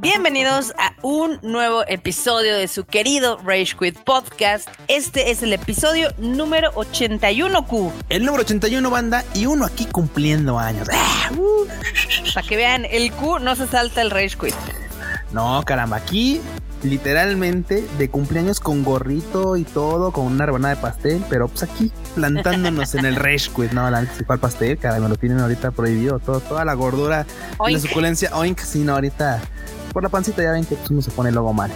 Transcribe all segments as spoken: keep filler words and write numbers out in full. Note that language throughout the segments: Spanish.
Bienvenidos a un nuevo episodio de su querido Rage Quit Podcast. Este es el episodio número ochenta y uno, Q. El número ochenta y uno, banda, y uno aquí cumpliendo años. ¡Ah! Uh. Para que vean, el Q no se salta el Rage Quit. No, caramba, aquí literalmente de cumpleaños con gorrito y todo, con una rebanada de pastel, pero pues aquí plantándonos en el Rage Quit. No, la principal pastel, cara, me lo tienen ahorita prohibido, todo, toda la gordura, oink. La suculencia, oink, sino ahorita por la pancita ya ven que pues, uno se pone luego mal.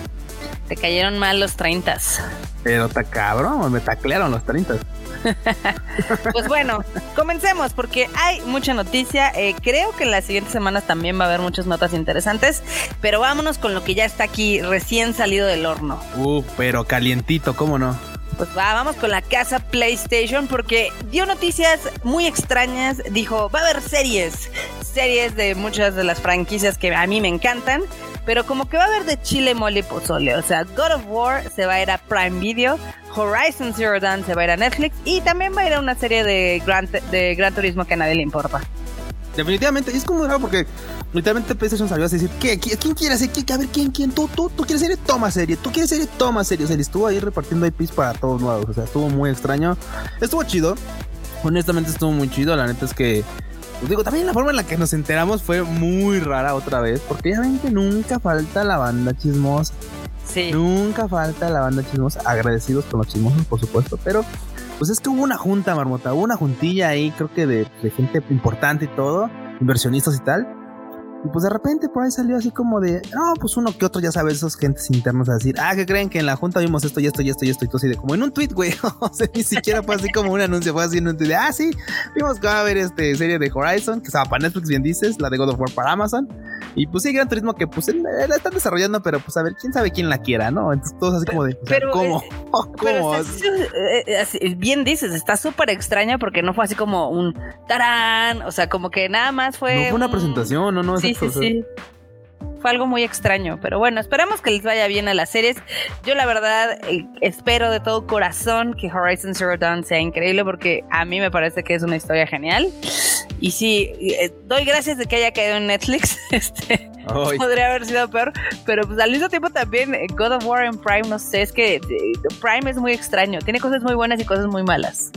Te cayeron mal los treintas. Pero está cabrón, me taclearon los treintas. Pues bueno, comencemos porque hay mucha noticia. Eh, creo que en las siguientes semanas también va a haber muchas notas interesantes, pero vámonos con lo que ya está aquí, recién salido del horno. Uh, pero calientito, ¿cómo no? Pues va, vamos con la casa PlayStation porque dio noticias muy extrañas. Dijo, va a haber series, series de muchas de las franquicias que a mí me encantan, pero como que va a haber de chile, mole y pozole. O sea, God of War se va a ir a Prime Video, Horizon Zero Dawn se va a ir a Netflix y también va a ir a una serie de Gran, de Gran Turismo que a nadie le importa. Definitivamente, es como raro porque literalmente PlayStation salió a decir, ¿qué? ¿Quién quiere hacer? ¿Qué? A ver, ¿quién? ¿Quién? ¿Tú? ¿Tú? ¿Tú quieres serie? Toma serie. ¿Tú quieres serie? Toma serie. O sea, estuvo ahí repartiendo I Ps para todos lados. O sea, estuvo muy extraño. Estuvo chido. Honestamente estuvo muy chido. La neta es que, os digo, también la forma en la que nos enteramos fue muy rara otra vez. Porque ya ven que nunca falta la banda chismosa. Sí. Nunca falta la banda chismosa. Agradecidos con los chismosos, por supuesto, pero pues es que hubo una junta, marmota, hubo una juntilla ahí, creo que de, de gente importante y todo, inversionistas y tal. Y pues de repente por ahí salió así como de, no, pues uno que otro, ya sabes, esos gentes internos a decir, ah, ¿qué creen? Que en la junta vimos esto y esto y esto y esto y todo así de, como en un tweet, güey. O sea, ni siquiera fue así como un anuncio, fue así en un tweet de, ah, sí, vimos que va a haber este serie de Horizon, que se va para Netflix, bien dices, la de God of War para Amazon. Y pues sí, Gran Turismo que pues la están desarrollando, pero pues a ver, quién sabe quién la quiera, ¿no? Entonces todos así como de, o sea, pero, ¿cómo? Eh, ¿Cómo? Pero es, es, bien dices, está súper extraña porque no fue así como un tarán, o sea, como que nada más fue. No fue una un... presentación, no, no, sí. Sí, sí, fue algo muy extraño, pero bueno, esperamos que les vaya bien a las series. Yo la verdad eh, espero de todo corazón que Horizon Zero Dawn sea increíble porque a mí me parece que es una historia genial. Y sí, eh, doy gracias de que haya caído en Netflix. Este, podría haber sido peor, pero pues al mismo tiempo también eh, God of War en Prime, no sé, es que eh, Prime es muy extraño, tiene cosas muy buenas y cosas muy malas.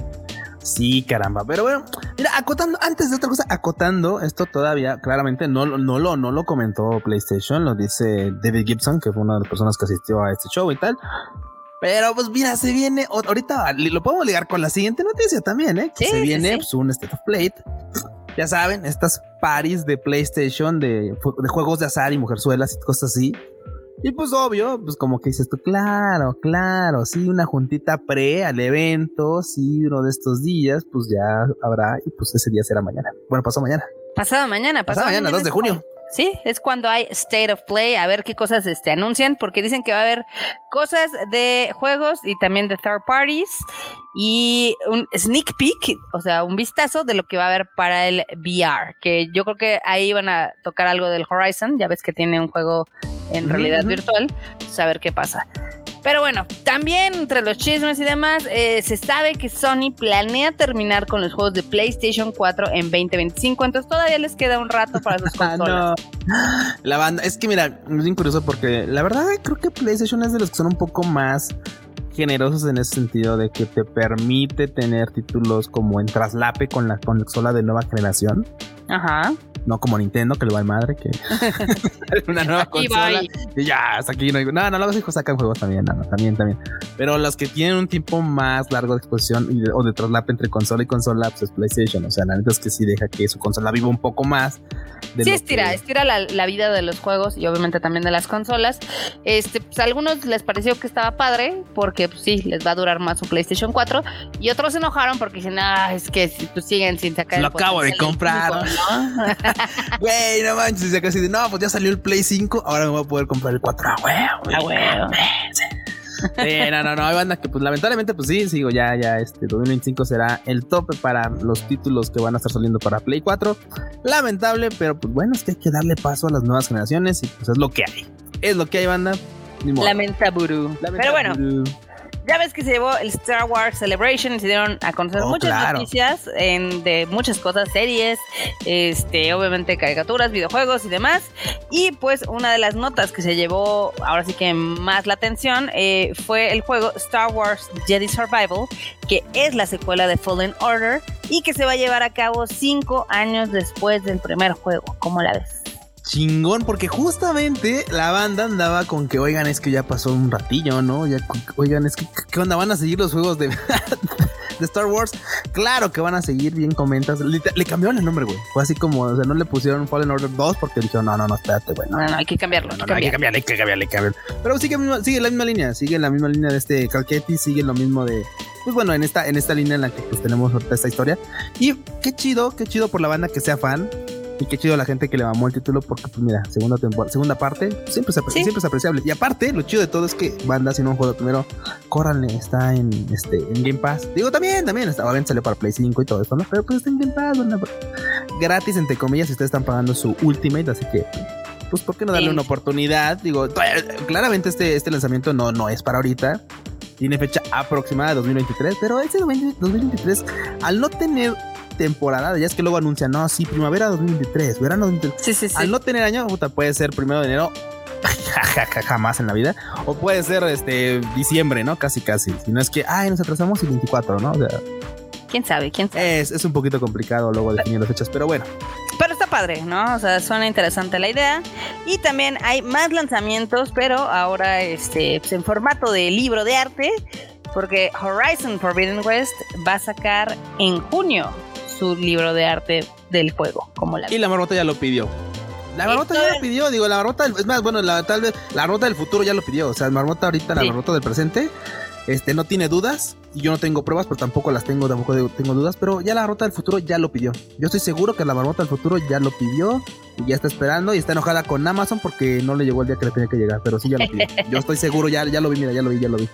Sí, caramba, pero bueno, mira, acotando, antes de otra cosa, acotando, esto todavía claramente no, no, lo, no lo comentó PlayStation, lo dice David Gibson, que fue una de las personas que asistió a este show y tal, pero pues mira, se viene, ahorita lo podemos ligar con la siguiente noticia también, ¿eh? Que sí, se viene sí. Pues, un State of Play, ya saben, estas parties de PlayStation, de, de juegos de azar y mujerzuelas y cosas así. Y pues obvio, pues como que dices tú, claro, claro, sí, una juntita pre al evento, sí, uno de estos días, pues ya habrá, y pues ese día será mañana. Bueno, pasado mañana. Pasado mañana, pasado, pasado mañana, mañana, dos de junio. Como, sí, es cuando hay State of Play, a ver qué cosas este, anuncian, porque dicen que va a haber cosas de juegos y también de third parties, y un sneak peek, o sea, un vistazo de lo que va a haber para el V R, que yo creo que ahí van a tocar algo del Horizon, ya ves que tiene un juego en realidad uh-huh. virtual, saber qué pasa. Pero bueno, también entre los chismes y demás, eh, se sabe que Sony planea terminar con los juegos de PlayStation cuatro en veinte veinticinco, entonces todavía les queda un rato para sus consolas. No. La banda, es que mira, es bien curioso porque la verdad creo que PlayStation es de los que son un poco más generosos en ese sentido de que te permite tener títulos como en traslape con la consola de nueva generación. Ajá. No como Nintendo, que le va de madre, que una nueva aquí consola. Voy. Y ya, hasta aquí no digo. No, no, los hijos sacan juegos también, no, no, también, también. Pero los que tienen un tiempo más largo de exposición y de, o de traslape entre consola y consola, pues es PlayStation. O sea, la neta es que sí deja que su consola viva un poco más. De sí, estira, que... estira la, la vida de los juegos y obviamente también de las consolas. Este, pues a algunos les pareció que estaba padre, porque pues, sí, les va a durar más un PlayStation cuatro. Y otros se enojaron porque dicen, ah, es que si, pues, siguen sin sacar. Lo el acabo de comprar, ¿no? Güey, no manches, ya casi de no, pues ya salió el Play cinco, ahora me voy a poder comprar el cuatro. Ah, güey, güey. Ah, güey. No, no, no, hay bandas que pues lamentablemente pues sí, sigo ya, ya este dos mil veinticinco será el tope para los títulos que van a estar saliendo para Play cuatro. Lamentable, pero pues bueno, es que hay que darle paso a las nuevas generaciones y pues es lo que hay. Es lo que hay, banda. Lamenta burú. Lamenta pero bueno. Burú. Ya ves que se llevó el Star Wars Celebration, se dieron a conocer oh, muchas claro. noticias en, de muchas cosas, series, este, obviamente caricaturas, videojuegos y demás. Y pues una de las notas que se llevó ahora sí que más la atención eh, fue el juego Star Wars Jedi Survivor, que es la secuela de Fallen Order y que se va a llevar a cabo cinco años después del primer juego. ¿Cómo la ves? Chingón, porque justamente la banda andaba con que, oigan, es que ya pasó un ratillo, ¿no? Ya, oigan, es que, ¿qué onda? ¿Van a seguir los juegos de, de Star Wars? Claro que van a seguir, bien comentas. Le, le cambiaron el nombre, güey. Fue así como, o sea, no le pusieron Fallen Order dos porque dijeron, no, no, no, espérate, güey. No, no, no, hay que cambiarlo. No, no, hay que cambiarlo, hay que cambiarlo, hay que cambiarlo. Pero sigue, sigue la misma línea, sigue la misma línea de este Calquetti, sigue lo mismo de... Pues bueno, en esta, en esta línea en la que pues, tenemos esta historia. Y qué chido, qué chido por la banda que sea fan. Y qué chido la gente que le mamó el título, porque pues mira, segunda temporada, segunda parte, siempre es, ¿sí? siempre es apreciable. Y aparte, lo chido de todo es que banda, si no un juego primero, córranle, está en este en Game Pass. Digo, también, también, está, obviamente salió para Play cinco y todo esto, ¿no? Pero pues está en Game Pass, ¿no? Gratis, entre comillas, si ustedes están pagando su Ultimate, así que... Pues ¿por qué no darle sí. una oportunidad? Digo, claramente este, este lanzamiento no, no es para ahorita. Tiene fecha aproximada de dos mil veintitrés, pero ese dos mil veintitrés, al no tener... temporada, ya es que luego anuncian, no, sí, primavera dos mil veintitrés, verano dos mil veintitrés. Sí, sí, sí. Al no tener año, puta, puede ser primero de enero, jamás en la vida, o puede ser este diciembre, ¿no? Casi, casi. Si no es que, ay, nos atrasamos el veinticuatro, ¿no? O sea, quién sabe, quién sabe. Es, es un poquito complicado luego definir las fechas, pero bueno. Pero está padre, ¿no? O sea, suena interesante la idea. Y también hay más lanzamientos, pero ahora este en formato de libro de arte, porque Horizon Forbidden West va a sacar en junio su libro de arte del juego, como la... Y la marmota ya lo pidió. La marmota Esto ya es... lo pidió, digo, la marmota... Es más, bueno, la, tal vez la marmota del futuro ya lo pidió. O sea, la marmota ahorita, sí. la marmota del presente, este, no tiene dudas. Y yo no tengo pruebas, pero tampoco las tengo, tampoco tengo dudas. Pero ya la marmota del futuro ya lo pidió. Yo estoy seguro que la marmota del futuro ya lo pidió. Y ya está esperando y está enojada con Amazon porque no le llegó el día que le tenía que llegar. Pero sí ya lo pidió. Yo estoy seguro, ya, ya lo vi, mira, ya lo vi, ya lo vi.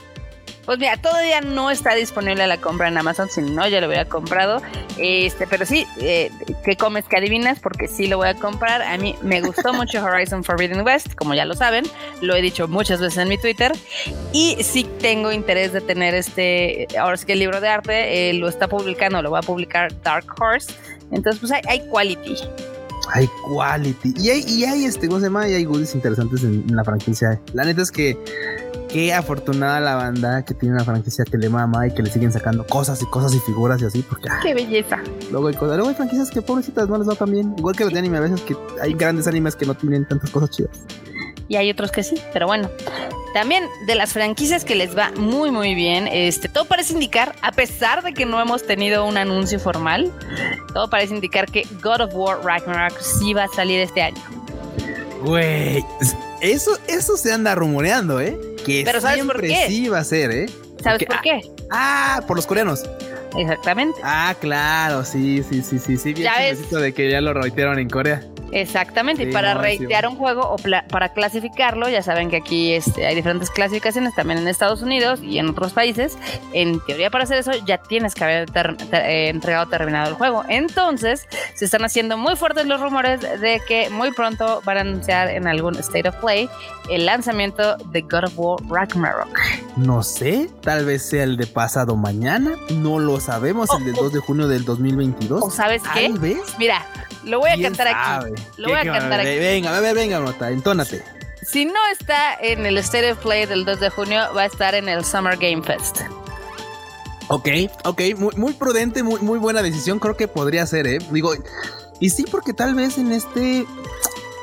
Pues mira, todavía no está disponible la compra en Amazon, si no ya lo hubiera comprado, este, pero sí, eh, ¿qué comes, qué adivinas? Porque sí lo voy a comprar. A mí me gustó mucho Horizon Forbidden West, como ya lo saben, lo he dicho muchas veces en mi Twitter, y sí tengo interés de tener este, ahora sí que el libro de arte, eh, lo está publicando, lo va a publicar Dark Horse, entonces pues hay, hay quality. Hay quality, y hay, y hay este, ¿cómo se llama? Y hay goodies interesantes en, en la franquicia. La neta es que qué afortunada la banda que tiene una franquicia que le mama y que le siguen sacando cosas y cosas y figuras y así, porque ¡qué ay, belleza! Luego hay cosas, luego hay franquicias que pobrecitas no les va tan bien, igual que los de anime, a veces que hay grandes animes que no tienen tantas cosas chidas. Y hay otros que sí, pero bueno. También de las franquicias que les va muy muy bien, este, todo parece indicar, a pesar de que no hemos tenido un anuncio formal, todo parece indicar que God of War Ragnarok sí va a salir este año. Güey, eso, eso se anda rumoreando, ¿eh? Que pero siempre sí va a ser, ¿eh? ¿Sabes Porque, por qué? Ah, ah, por los coreanos. Exactamente. Ah, claro, sí, sí, sí, sí, sí. Ya ves. De que ya lo reitearon en Corea. Exactamente, sí, y para no, reitear sí, un juego o pla- para clasificarlo, ya saben que aquí este, hay diferentes clasificaciones, también en Estados Unidos y en otros países. En teoría, para hacer eso, ya tienes que haber ter- ter- eh, entregado terminado el juego. Entonces, se están haciendo muy fuertes los rumores de que muy pronto van a anunciar en algún State of Play el lanzamiento de God of War Ragnarok. No sé, tal vez sea el de pasado mañana, no lo sabemos, oh, el del oh, dos de junio del dos mil veintidós. ¿O sabes qué? Tal vez. Mira, lo voy a cantar sabe? aquí. Lo voy a cantar aquí. Venga, venga, venga, Mota, entónate. Si no está en el State of Play del dos de junio, va a estar en el Summer Game Fest. Ok, ok, muy, muy prudente, muy, muy buena decisión, creo que podría ser, ¿eh? Digo, y sí, porque tal vez en este...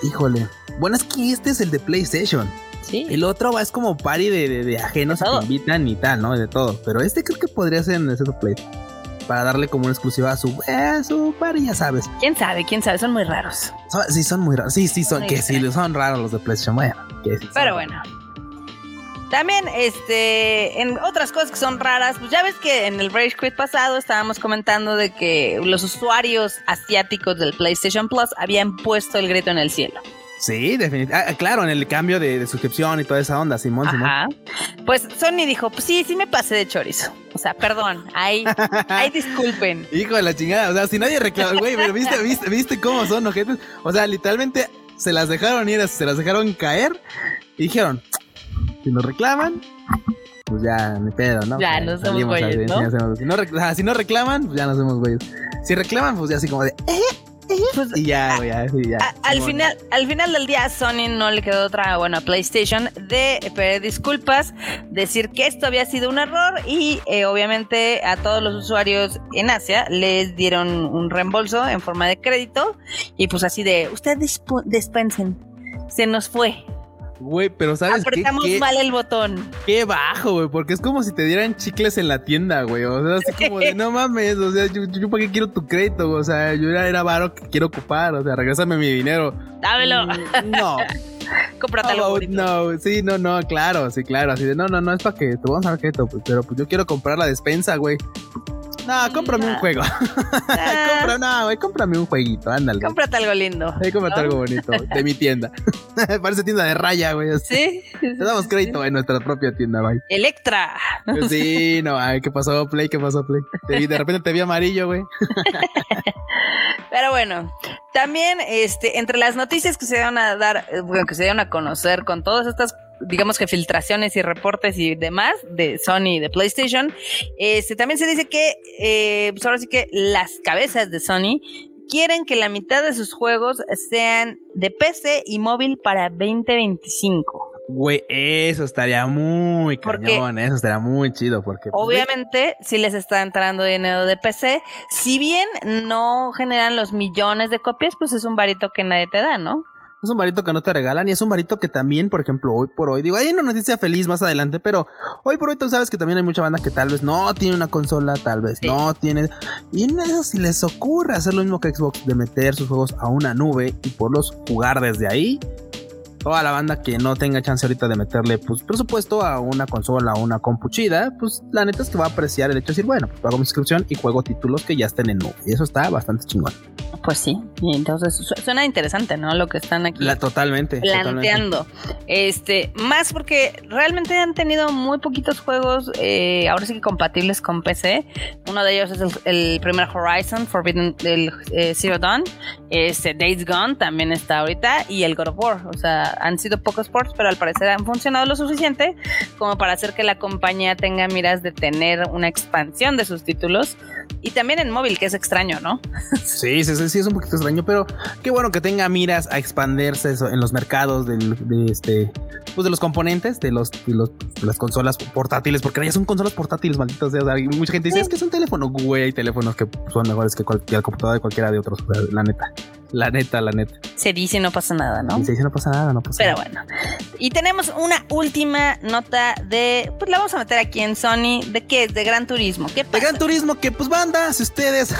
Híjole, bueno, es que este es el de PlayStation. Sí. El otro va es como party de, de, de ajenos que invitan y tal, ¿no? De todo, pero este creo que podría ser en el State of Play. Para darle como una exclusiva a su, eh, su par, ya sabes. ¿Quién sabe? ¿Quién sabe? Son muy raros. So, sí, son muy raros. Sí, sí, son, que sí, son raros los de PlayStation. Bueno, que sí, pero bueno. Raros. También, este, en otras cosas que son raras, pues ya ves que en el Rage Quit pasado estábamos comentando de que los usuarios asiáticos del PlayStation Plus habían puesto el grito en el cielo. Sí, definitivamente. Ah, claro, en el cambio de, de suscripción y toda esa onda, Simón, Ajá. Simón. Pues Sony dijo, pues sí, sí me pasé de chorizo. O sea, perdón, ahí, ahí disculpen. Hijo de la chingada, o sea, si nadie reclamó, güey, pero viste, viste, viste cómo son ojetes. O sea, literalmente se las dejaron ir, se las dejaron caer y dijeron, si nos reclaman, pues ya, ni pedo, ¿no? Ya, no somos güeyes, ¿no? Hacemos, si, no rec- o sea, si no reclaman, pues ya no somos güeyes. Si reclaman, pues ya así como de... ¿Eh? Pues, y ya, güey, así ya. A, al, final, al final del día, Sony no le quedó otra, bueno, a PlayStation de pedir disculpas, decir que esto había sido un error y eh, obviamente a todos los usuarios en Asia les dieron un reembolso en forma de crédito y pues así de, ustedes disp- dispensen, se nos fue. Güey, pero ¿sabes qué? Apretamos ¿Qué? mal el botón. Qué bajo, güey, porque es como si te dieran chicles en la tienda, güey. O sea, así como de, no mames, o sea, yo, yo ¿para qué quiero tu crédito? O sea, yo ya era varo que quiero ocupar, o sea, regrésame mi dinero. Dámelo. Mm, no. Cómpratelo. Oh, no, sí, no, no, claro, sí, claro. Así de, no, no, no, es para que te vamos a dar crédito, pues, pero pues yo quiero comprar la despensa, güey. No, cómprame nah. un juego. Nah. Compra, no, güey, cómprame un jueguito, ándale. Cómprate algo lindo. Sí, cómprate ¿no? algo bonito de mi tienda. Parece tienda de raya, güey. Sí. Te damos crédito en nuestra propia tienda, güey. Electra. Sí, no, ay, ¿qué pasó, Play? ¿Qué pasó, Play? Te vi, de repente te vi amarillo, güey. Pero bueno, también este, entre las noticias que se dieron a dar, bueno, que se dieron a conocer con todas estas, digamos que filtraciones y reportes y demás de Sony y de PlayStation, este, también se dice que eh, pues ahora sí que las cabezas de Sony quieren que la mitad de sus juegos sean de P C y móvil para veinte veinticinco. Güey, eso estaría muy porque, cañón, eso estaría muy chido porque obviamente pues, si les está entrando dinero de P C, si bien no generan los millones de copias, pues es un varito que nadie te da, ¿no? Es un varito que no te regalan y es un varito que también, por ejemplo, hoy por hoy, digo, hay una noticia feliz más adelante, pero hoy por hoy tú sabes que también hay mucha banda que tal vez no tiene una consola, tal vez sí. no tiene... Y en eso si les ocurre hacer lo mismo que Xbox, de meter sus juegos a una nube y poderlos jugar desde ahí, toda la banda que no tenga chance ahorita de meterle, pues, presupuesto a una consola o una compuchida, pues, la neta es que va a apreciar el hecho de decir, bueno, pues, pago mi suscripción y juego títulos que ya estén en nube. Y eso está bastante chingón. Pues sí, y entonces suena interesante, ¿no? Lo que están aquí la, totalmente, planteando. Totalmente. Este, más porque realmente han tenido muy poquitos juegos, eh, ahora sí que compatibles con P C. Uno de ellos es el, el primer Horizon Forbidden el, eh, Zero Dawn. Este, Days Gone también está ahorita. Y el God of War. O sea, han sido pocos ports, pero al parecer han funcionado lo suficiente como para hacer que la compañía tenga miras de tener una expansión de sus títulos. Y también en móvil, que es extraño, ¿no? Sí, sí, sí, sí, es un poquito extraño, pero qué bueno que tenga miras a expandirse eso, en los mercados del, de este, pues de los componentes, de los, de los de las consolas portátiles, porque ya son consolas portátiles, malditos. O sea, mucha gente dice, es que es un teléfono, güey, hay teléfonos que son mejores que cual, el computador de cualquiera de otros, la neta. La neta, la neta. Se dice no pasa nada, ¿no? Se dice no pasa nada, no pasa Pero nada. Pero bueno. Y tenemos una última nota de... Pues la vamos a meter aquí en Sony. ¿De qué es? De Gran Turismo. ¿Qué pasa? De Gran Turismo, que pues banda, si ustedes...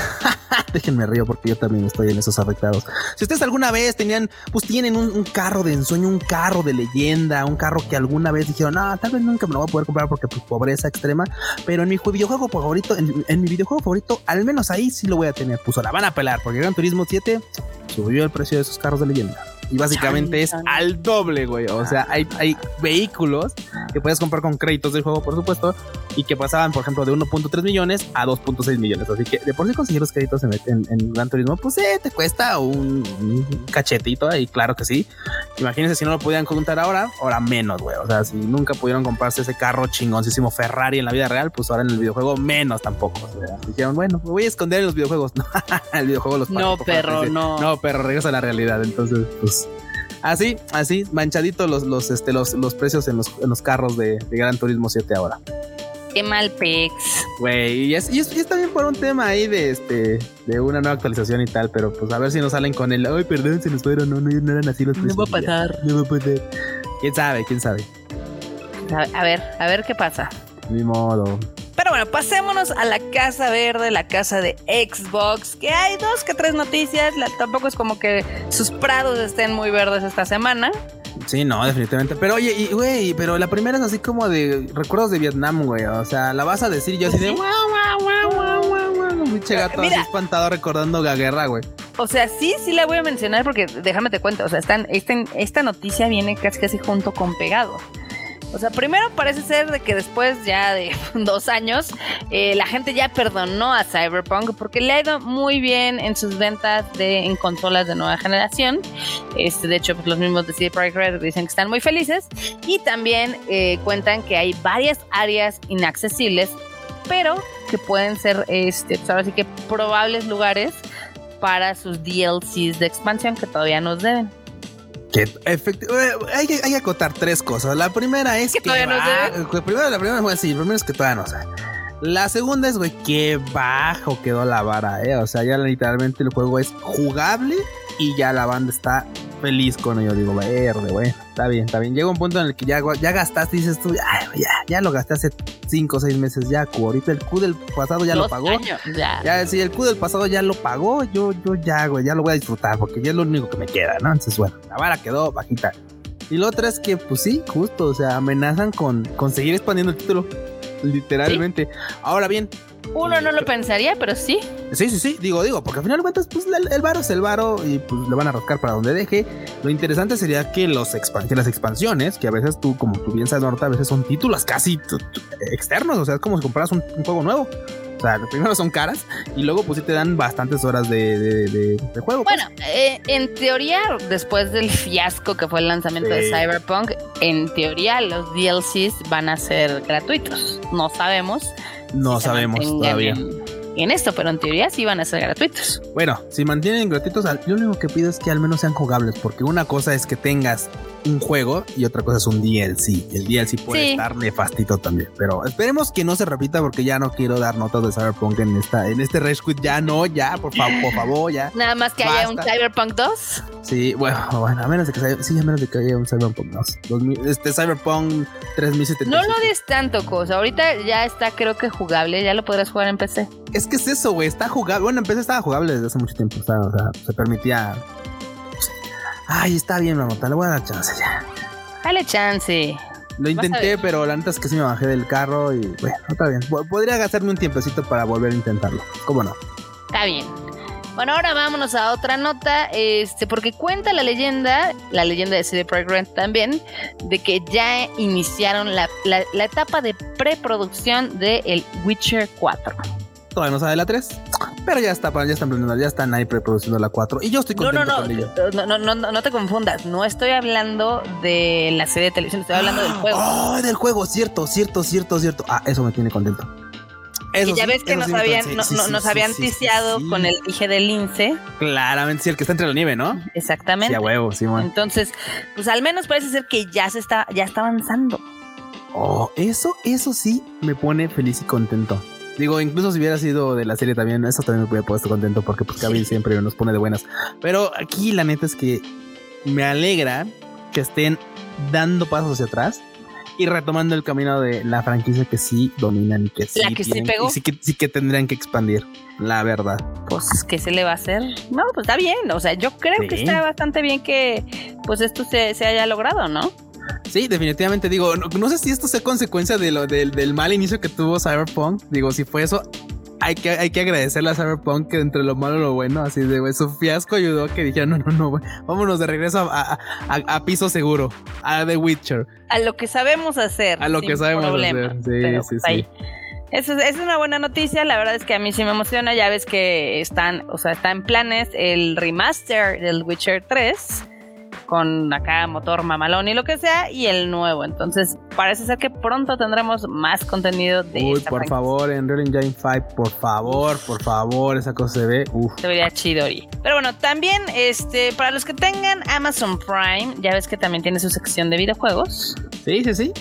Déjenme río porque yo también estoy en esos afectados. Si ustedes alguna vez tenían... Pues tienen un, un carro de ensueño, un carro de leyenda, un carro que alguna vez dijeron, no, tal vez nunca me lo voy a poder comprar porque pues pobreza extrema. Pero en mi videojuego favorito, en, en mi videojuego favorito, al menos ahí sí lo voy a tener. Pues ahora van a pelar porque Gran Turismo siete... subió el precio de esos carros de leyenda. Y básicamente es al doble, güey. O sea, hay, hay vehículos que puedes comprar con créditos del juego, por supuesto, y que pasaban, por ejemplo, de uno punto tres millones a dos punto seis millones. Así que de por sí conseguir los créditos en, en, en Gran Turismo, pues eh, te cuesta un, un cachetito. Y claro que sí. Imagínense si no lo podían contar ahora, ahora menos, güey. O sea, si nunca pudieron comprarse ese carro chingoncísimo Ferrari en la vida real, pues ahora en el videojuego menos tampoco. O sea, dijeron, bueno, me voy a esconder en los videojuegos. El videojuego los No, perro, dice, no. No, perro, regresa a la realidad. Entonces, pues así, así, manchaditos los, los, este, los, los precios en los, en los carros de, de Gran Turismo siete ahora. Qué mal pex. Güey, y es, y, es, y es también por un tema ahí de este de una nueva actualización y tal, pero pues a ver si nos salen con el, ay, perdón, se nos fueron, no, no, no eran así los precios. No va a pasar. No va a pasar. ¿Quién sabe? ¿Quién sabe? A ver, a ver qué pasa. Ni modo. Pero bueno, pasémonos a la Casa Verde, la casa de Xbox, que hay dos que tres noticias, la, tampoco es como que sus prados estén muy verdes esta semana. Sí, no, definitivamente, pero oye, y güey, pero la primera es así como de recuerdos de Vietnam, güey, o sea, la vas a decir yo así de guau, guau, guau, guau, guau, pinche gato así espantado recordando la guerra, güey. O sea, sí, sí la voy a mencionar porque déjame te cuento, o sea, están, están, esta noticia viene casi casi junto con pegado. O sea, primero parece ser de que después ya de dos años eh, la gente ya perdonó a Cyberpunk porque le ha ido muy bien en sus ventas de, en consolas de nueva generación. Este, de hecho, pues, los mismos de C D Projekt Red dicen que están muy felices y también eh, cuentan que hay varias áreas inaccesibles, pero que pueden ser, este, ahora sí que probables lugares para sus D L Cs de expansión que todavía nos deben. Que efectivo, hay, hay que acotar tres cosas. La primera es que, que va, no primero, la primera es sí, primero es que todavía no sabe. La segunda es, güey, qué bajo quedó la vara, eh. O sea, ya literalmente el juego es jugable y ya la banda está feliz con ello. Digo, verde, güey, está bien, está bien. Llega un punto en el que ya, ya gastaste y dices tú, ay, ya, ya lo gasté hace cinco o seis meses ya, Q. Ahorita el Q del pasado ya Los lo pagó. Años, ya. ya, sí, el Q del pasado ya lo pagó. Yo, yo ya, güey, ya lo voy a disfrutar porque ya es lo único que me queda, ¿no? Entonces, bueno, la vara quedó bajita. Y lo otra es que, pues sí, justo, o sea, amenazan con, con seguir expandiendo el título. Literalmente. ¿Sí? Ahora bien, uno no lo pensaría, pero sí. Sí, sí, sí, digo, digo, porque al final de cuentas, pues el, el varo es el varo y pues le van a rascar para donde deje. Lo interesante sería que, los expans- que las expansiones, que a veces tú, como tú bien sabes, Norte, a veces son títulos casi t- t- externos, o sea, es como si compraras un, un juego nuevo. O sea, primero son caras y luego pues sí te dan bastantes horas de, de, de, de juego. Bueno, pues. eh, en teoría, después del fiasco que fue el lanzamiento sí. de Cyberpunk, en teoría los D L Cs van a ser gratuitos. No sabemos. No si sabemos todavía. En, en esto, pero en teoría sí van a ser gratuitos. Bueno, si mantienen gratuitos, yo lo único que pido es que al menos sean jugables, porque una cosa es que tengas un juego y otra cosa es un D L C. El D L C puede sí. estar nefastito también, pero esperemos que no se repita porque ya no quiero dar notas de Cyberpunk en esta, en este Rage Quit. Ya no, ya, por favor, por favor, ya. Nada más que basta. Haya un Cyberpunk dos. Sí, bueno, bueno, a menos de que sí, a menos de que haya un Cyberpunk dos. Este Cyberpunk tres mil setenta y siete. No lo des tanto, cosa. Ahorita ya está, creo que jugable, ya lo podrás jugar en P C. Es que es eso, güey, está jugable. Bueno, en P C estaba jugable desde hace mucho tiempo, o sea, o sea se permitía. Ay, está bien, mamota, le voy a dar chance ya. Dale chance. Lo intenté, pero la neta es que sí me bajé del carro y bueno, está bien. Podría gastarme un tiempecito para volver a intentarlo. ¿Cómo no? Está bien. Bueno, ahora vámonos a otra nota, este, porque cuenta la leyenda, la leyenda de C D Projekt Red también, de que ya iniciaron la, la, la etapa de preproducción de el Witcher cuatro. Todavía no sabe la tres, pero ya está, ya están planeando, ya están ahí preproduciendo la cuatro y yo estoy contento no, no, no, con ello. No, no, no, no, no te confundas, no estoy hablando de la serie de televisión, estoy hablando del juego. Oh, del juego, cierto, cierto, cierto, cierto. Ah, eso me tiene contento. Eso y ya sí, ves que nos sí habían, sí, no, sí, nos sí, habían sí, ticiado sí, sí. con el dije del lince. Claramente, sí, el que está entre la nieve, ¿no? Exactamente. Sí, a huevo, sí, man. Entonces, pues al menos parece ser que ya se está, ya está avanzando. Oh, eso, eso sí me pone feliz y contento. Digo, incluso si hubiera sido de la serie también, eso también me hubiera puesto contento porque pues Kevin siempre nos pone de buenas. Pero aquí la neta es que me alegra que estén dando pasos hacia atrás y retomando el camino de la franquicia que sí dominan y que sí la que tienen, se pegó. Y sí que, sí que tendrían que expandir, la verdad. Pues, ¿qué se le va a hacer? No, pues está bien, o sea, yo creo sí. que está bastante bien que pues esto se, se haya logrado, ¿no? Sí, definitivamente, digo, no, no sé si esto sea consecuencia de lo, de, del mal inicio que tuvo Cyberpunk, digo, si fue eso, hay que, hay que agradecerle a Cyberpunk que entre lo malo y lo bueno, así de, güey, su fiasco ayudó a que dijeran, no, no, no, wey, vámonos de regreso a, a, a, a piso seguro, a The Witcher. A lo que sabemos hacer. A lo que sabemos problema, hacer, sí, pero sí, sí. Ahí. Eso es, es una buena noticia, la verdad es que a mí sí me emociona, ya ves que están, o sea, está en planes el remaster del Witcher tres, con acá motor mamalón y lo que sea, y el nuevo. Entonces, parece ser que pronto tendremos más contenido de Uy, esta por franquicia. favor, en Unreal Engine cinco, por favor, por favor, esa cosa se ve. Uf. Se vería chidori. Pero bueno, también, este, para los que tengan Amazon Prime, ya ves que también tiene su sección de videojuegos. Sí, sí, sí.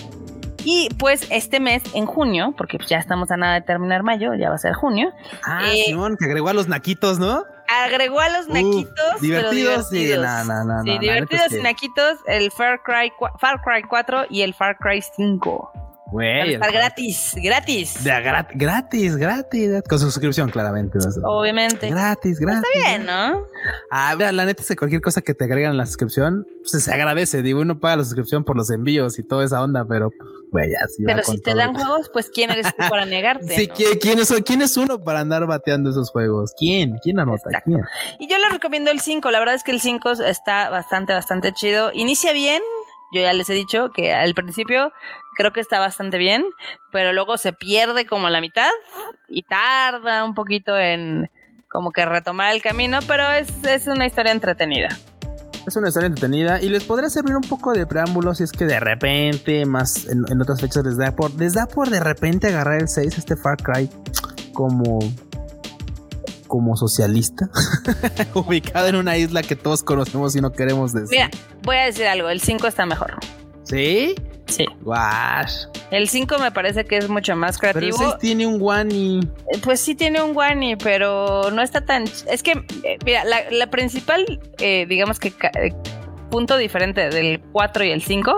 Y pues este mes, en junio, porque ya estamos a nada de terminar mayo, ya va a ser junio. Ah, eh, Simón, que agregó a los naquitos, ¿no? Agregó a los naquitos, uh, divertidos, pero divertidos. Sí, no, no, no, sí, no, divertidos y naquitos, el Far Cry, Far Cry cuatro y el Far Cry cinco. Güey, estar gratis, gratis. De gra- gratis, gratis, con suscripción, claramente. Obviamente. Gratis, gratis. Pues está bien, ¿no? Ah, la neta es que cualquier cosa que te agregan en la suscripción, pues, se agradece. Digo, uno paga la suscripción por los envíos y toda esa onda, pero, güey, así va. Pero si te dan juegos, pues, ¿quién eres tú para negarte? Sí, ¿no? ¿quién, quién, es, ¿quién es uno para andar bateando esos juegos? ¿Quién? ¿Quién anota? Exacto. ¿Quién? Y yo le recomiendo el cinco. La verdad es que el cinco está bastante, bastante chido. Inicia bien. Yo ya les he dicho que al principio creo que está bastante bien, pero luego se pierde como la mitad y tarda un poquito en como que retomar el camino, pero es, es una historia entretenida. Es una historia entretenida y les podría servir un poco de preámbulo si es que de repente, más en, en otras fechas, les da por les da por de repente agarrar el seis, este Far Cry, como... como socialista ubicado en una isla que todos conocemos y no queremos decir. Mira, voy a decir algo, el cinco está mejor. ¿Sí? Sí. Guash. El cinco me parece que es mucho más creativo. Pero el seis tiene un guani. Pues sí tiene un guani, pero no está tan... Es que, eh, mira, la, la principal, eh, digamos que ca- punto diferente del cuatro y el cinco...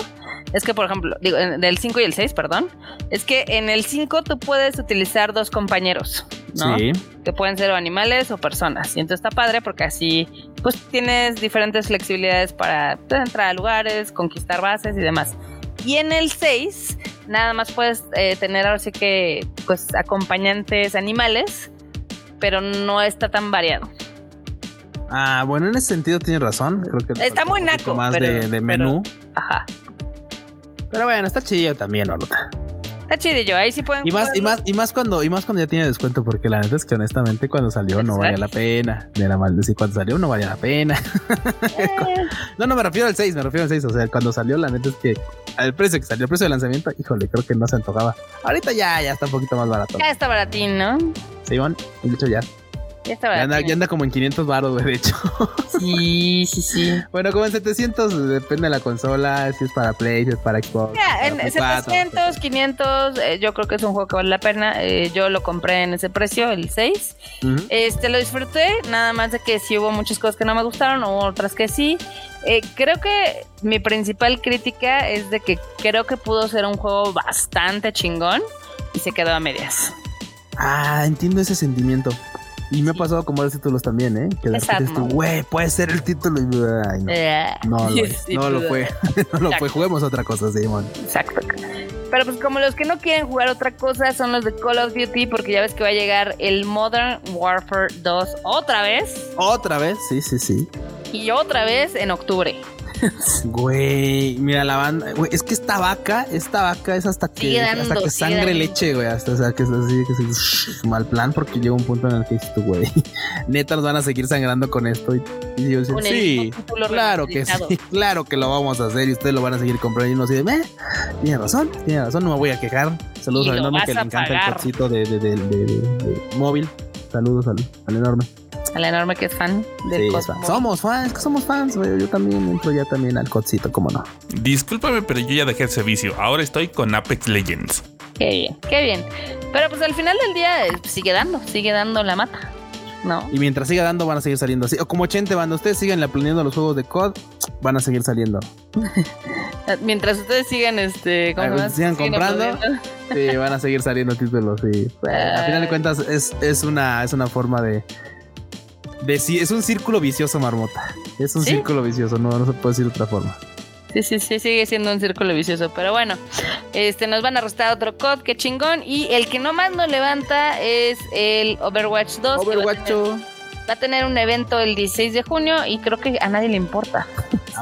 Es que, por ejemplo, digo, del cinco y el seis, perdón, es que en el cinco tú puedes utilizar dos compañeros, ¿no? Sí. Que pueden ser o animales o personas. Y entonces está padre porque así pues tienes diferentes flexibilidades para entrar a lugares, conquistar bases y demás. Y en el seis nada más puedes eh, tener ahora sí que pues acompañantes animales, pero no está tan variado. Ah, bueno, en ese sentido tienes razón. Creo que está muy naco. Más pero, de, de menú. Pero, ajá. Pero bueno, está chidillo también, Orlota. Está chidillo, ahí sí pueden... Y más, y más, y más cuando, y más cuando ya tiene descuento, porque la neta es que honestamente cuando salió no valía la pena. De la mal decir, cuando salió no valía la pena. Eh. no, no, me refiero al seis, me refiero al seis. O sea, cuando salió, la neta es que al precio que salió, el precio de lanzamiento, híjole, creo que no se antojaba. Ahorita ya, ya está un poquito más barato. Ya está baratín, ¿no? Sí, bueno, de hecho ya. Ya está baratín. Ya anda, ya anda como en quinientos baros, de hecho. Sí, sí, sí. Bueno, como en setecientos, depende de la consola, si es para Play, si es para Xbox. Ya, en setecientos, quinientos, eh, yo creo que es un juego que vale la pena. Eh, yo lo compré en ese precio, el seis. Uh-huh. Este, lo disfruté, nada más de que sí hubo muchas cosas que no me gustaron, hubo otras que sí. Eh, creo que mi principal crítica es de que creo que pudo ser un juego bastante chingón y se quedó a medias. Ah, entiendo ese sentimiento. Y me ha pasado con varios títulos también, ¿eh? Que de repente dices, güey, puede ser el título. Y ay, no. Yeah. No, lo, sí, no lo fue. no lo Exacto. fue. Juguemos otra cosa, Simón. Exacto. Pero pues como los que no quieren jugar otra cosa son los de Call of Duty, porque ya ves que va a llegar el Modern Warfare dos otra vez. Otra vez, sí, sí, sí. Y otra vez en octubre. Güey, mira la banda, güey, es que esta vaca, esta vaca es hasta que, dando, hasta que sangre dando. Leche, güey, hasta o sea, que es así, que es un mal plan porque llega un punto en el que dices tú, güey, neta nos van a seguir sangrando con esto y, y yo decía, sí, claro que sí, claro que lo vamos a hacer y ustedes lo van a seguir comprando y uno así de, eh, tiene razón, tiene razón, no me voy a quejar, saludos al enorme que le encanta pagar. El corcito de, de, de, de, de, de móvil, saludos al, al enorme. A la enorme que es fan del sí, Cosmo. Somos fans, que somos fans, güey. Yo también entro ya también al codcito, cómo no. Discúlpame, pero yo ya dejé el servicio. Ahora estoy con Apex Legends. Qué bien, qué bien. Pero pues al final del día sigue dando, sigue dando la mata, ¿no? Y mientras siga dando van a seguir saliendo así. O como ochenta bandas, ustedes siguen planeando los juegos de C O D, van a seguir saliendo. Mientras ustedes sigan, este, ¿cómo más? Sigan comprando. Sí, van a seguir saliendo títulos. Sí. Al final de cuentas es, es una es una forma de De, es un círculo vicioso, Marmota. Es un ¿Sí? círculo vicioso, no, no se puede decir de otra forma. Sí, sí, sí, sigue siendo un círculo vicioso. Pero bueno, este, nos van a restar otro C O D, qué chingón. Y el que no más nos levanta es el Overwatch dos. Overwatch dos. Va, va a tener un evento el dieciséis de junio y creo que a nadie le importa.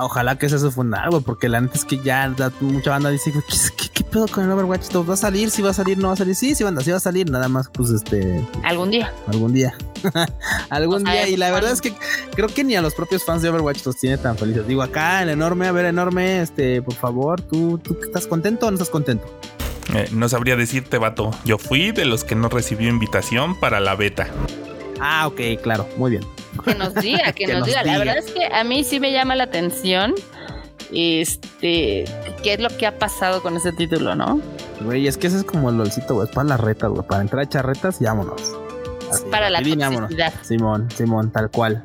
Ojalá que sea su fundal, güey, porque la neta es que ya da, mucha banda dice, ¿qué, qué, ¿qué pedo con el Overwatch dos? ¿Va a salir? ¿Si va a salir? ¿No va a salir? Sí, sí, banda, sí va a salir, nada más, pues, este... Algún día. Algún día. Algún no día, sabemos, y la bueno. verdad es que creo que ni a los propios fans de Overwatch los tiene tan felices. Digo, acá, el enorme, a ver, enorme, este, por favor, ¿tú, tú estás contento o no estás contento? Eh, no sabría decirte, vato. Yo fui de los que no recibió invitación para la beta. Ah, ok, claro, muy bien. Que nos diga, que, que nos, nos diga. diga. La verdad es que a mí sí me llama la atención este qué es lo que ha pasado con ese título, ¿no? Güey, es que ese es como el lolcito, güey, es para las retas, güey, para entrar a echar retas y vámonos. Así, es para la toxicidad. Simón, Simón, tal cual.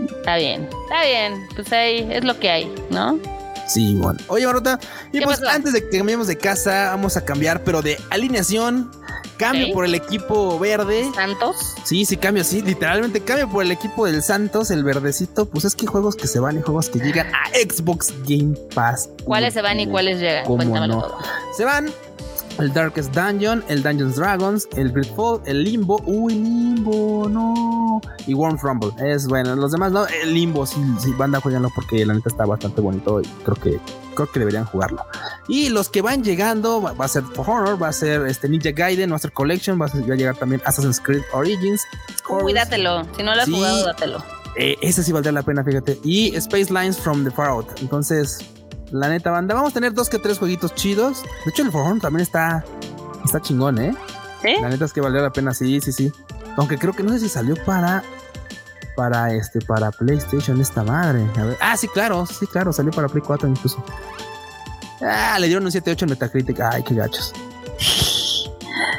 Está bien, está bien, pues ahí es lo que hay, ¿no? Sí, bueno. Oye, Marota, y pues pasó? Antes de que cambiemos de casa, vamos a cambiar, pero de alineación, cambio ¿Sí? por el equipo verde. ¿Santos? Sí, sí, cambio, sí, literalmente cambio por el equipo del Santos, el verdecito. Pues es que juegos que se van y juegos que llegan a Xbox Game Pass. ¿Cuáles se van y cuáles llegan? Cuéntamelo no? todo. Se van el Darkest Dungeon, el Dungeons Dragons, el Gridfall, el Limbo, uy, Limbo, no, y Worms Rumble, es bueno, los demás no, el Limbo, sí, sí, banda, jueguenlo porque la neta está bastante bonito y creo que, creo que deberían jugarlo. Y los que van llegando, va, va a ser For Honor, va a ser este Ninja Gaiden, va a ser Collection, va a, ser, va a llegar también Assassin's Creed Origins. Uy, dátelo, si no lo has sí, jugado, dátelo. Eh, ese sí valdría la pena, fíjate, y Space Lines from the Far Out, entonces... La neta, banda, vamos a tener dos que tres jueguitos chidos. De hecho, el For Honor también está está chingón, ¿eh? ¿Sí? La neta es que valió la pena, sí, sí, sí. Aunque creo que no sé si salió para para este para PlayStation esta madre. A ver. Ah, sí, claro, sí, claro, salió para Play cuatro incluso. Ah, le dieron un siete ocho en Metacritic. Ay, qué gachos.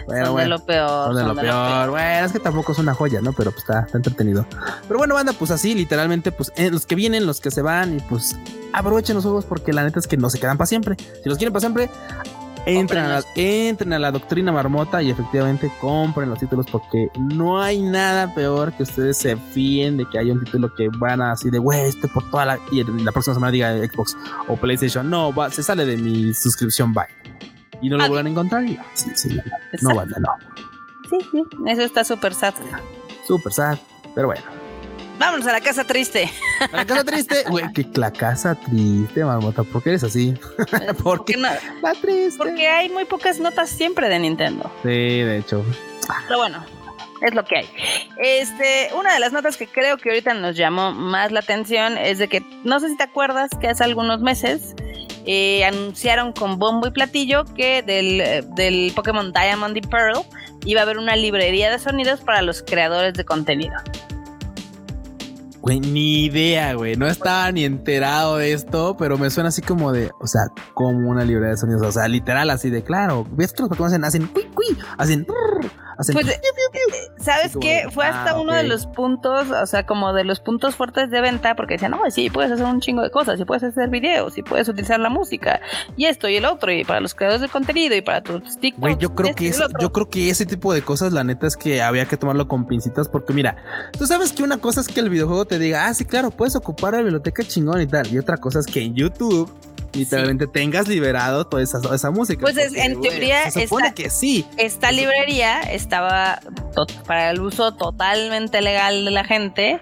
Bueno, son bueno, de lo peor. Son de, son lo, de peor. lo peor. Bueno, es que tampoco es una joya, ¿no? Pero pues está, está entretenido. Pero bueno, banda, pues así, literalmente, pues eh, los que vienen, los que se van, y pues aprovechen los juegos porque la neta es que no se quedan para siempre. Si los quieren para siempre, entren a, la, entren a la doctrina marmota y efectivamente compren los títulos porque no hay nada peor que ustedes se fíen de que haya un título que van así de, güey, este por toda la... Y la próxima semana diga Xbox o PlayStation, no, va, se sale de mi suscripción, bye. Y no lo vuelvan a encontrar. Y... Sí, sí, no, no banda, no. Sí, sí, eso está súper sad. Súper sad, pero bueno. Vámonos a la casa triste. A la casa triste, güey, que la casa triste, marmota, ¿por qué eres así? Porque, porque no, la triste. Porque hay muy pocas notas siempre de Nintendo. Sí, de hecho. Pero bueno, es lo que hay. Este, una de las notas que creo que ahorita nos llamó más la atención es de que, no sé si te acuerdas, que hace algunos meses... Eh, anunciaron con bombo y platillo que del, del Pokémon Diamond y Pearl iba a haber una librería de sonidos para los creadores de contenido. Güey, ni idea, güey. No estaba ni enterado de esto, pero me suena así como de, o sea, como una librería de sonidos. O sea, literal, así de claro. ¿Ves que los Pokémon hacen, hacen, cui, cui, hacen, brrr, hacen? Pues, eh, ¿sabes qué? Fue hasta ah, uno okay. de los puntos, o sea, como de los puntos fuertes de venta, porque decían, no, sí, puedes hacer un chingo de cosas, y puedes hacer videos, y puedes utilizar la música, y esto y el otro, y para los creadores de contenido, y para tus TikToks. Güey, yo creo, este que es, yo creo que ese tipo de cosas, la neta es que había que tomarlo con pincitas, porque mira, tú sabes que una cosa es que el videojuego te diga, ah, sí, claro, puedes ocupar la biblioteca chingón y tal, y otra cosa es que en YouTube... literalmente sí. tengas liberado toda esa, toda esa música. Pues es, porque, en wey, teoría se supone esta, que sí. Esta librería estaba tot, para el uso totalmente legal de la gente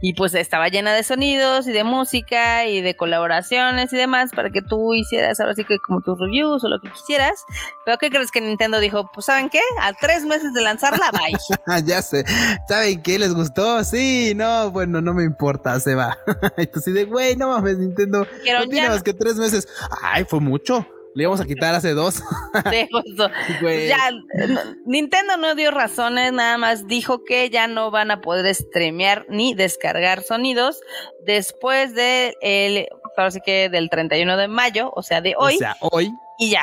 y pues estaba llena de sonidos y de música y de colaboraciones y demás para que tú hicieras ahora sí que como tus reviews o lo que quisieras. Pero ¿qué crees que Nintendo dijo? Pues ¿saben qué? A tres meses de lanzarla, bye. Ya sé. ¿Saben qué? ¿Les gustó? Sí, no, bueno, no me importa, se va. Entonces de güey, no mames, Nintendo. Pero no tiene más que tres meses. Ay, fue mucho. Le íbamos a quitar hace dos. Sí, justo. Pues ya, Nintendo no dio razones, nada más dijo que ya no van a poder streamear ni descargar sonidos después de el, así que del treinta y uno de mayo, o sea, de hoy. O sea, hoy. Y ya.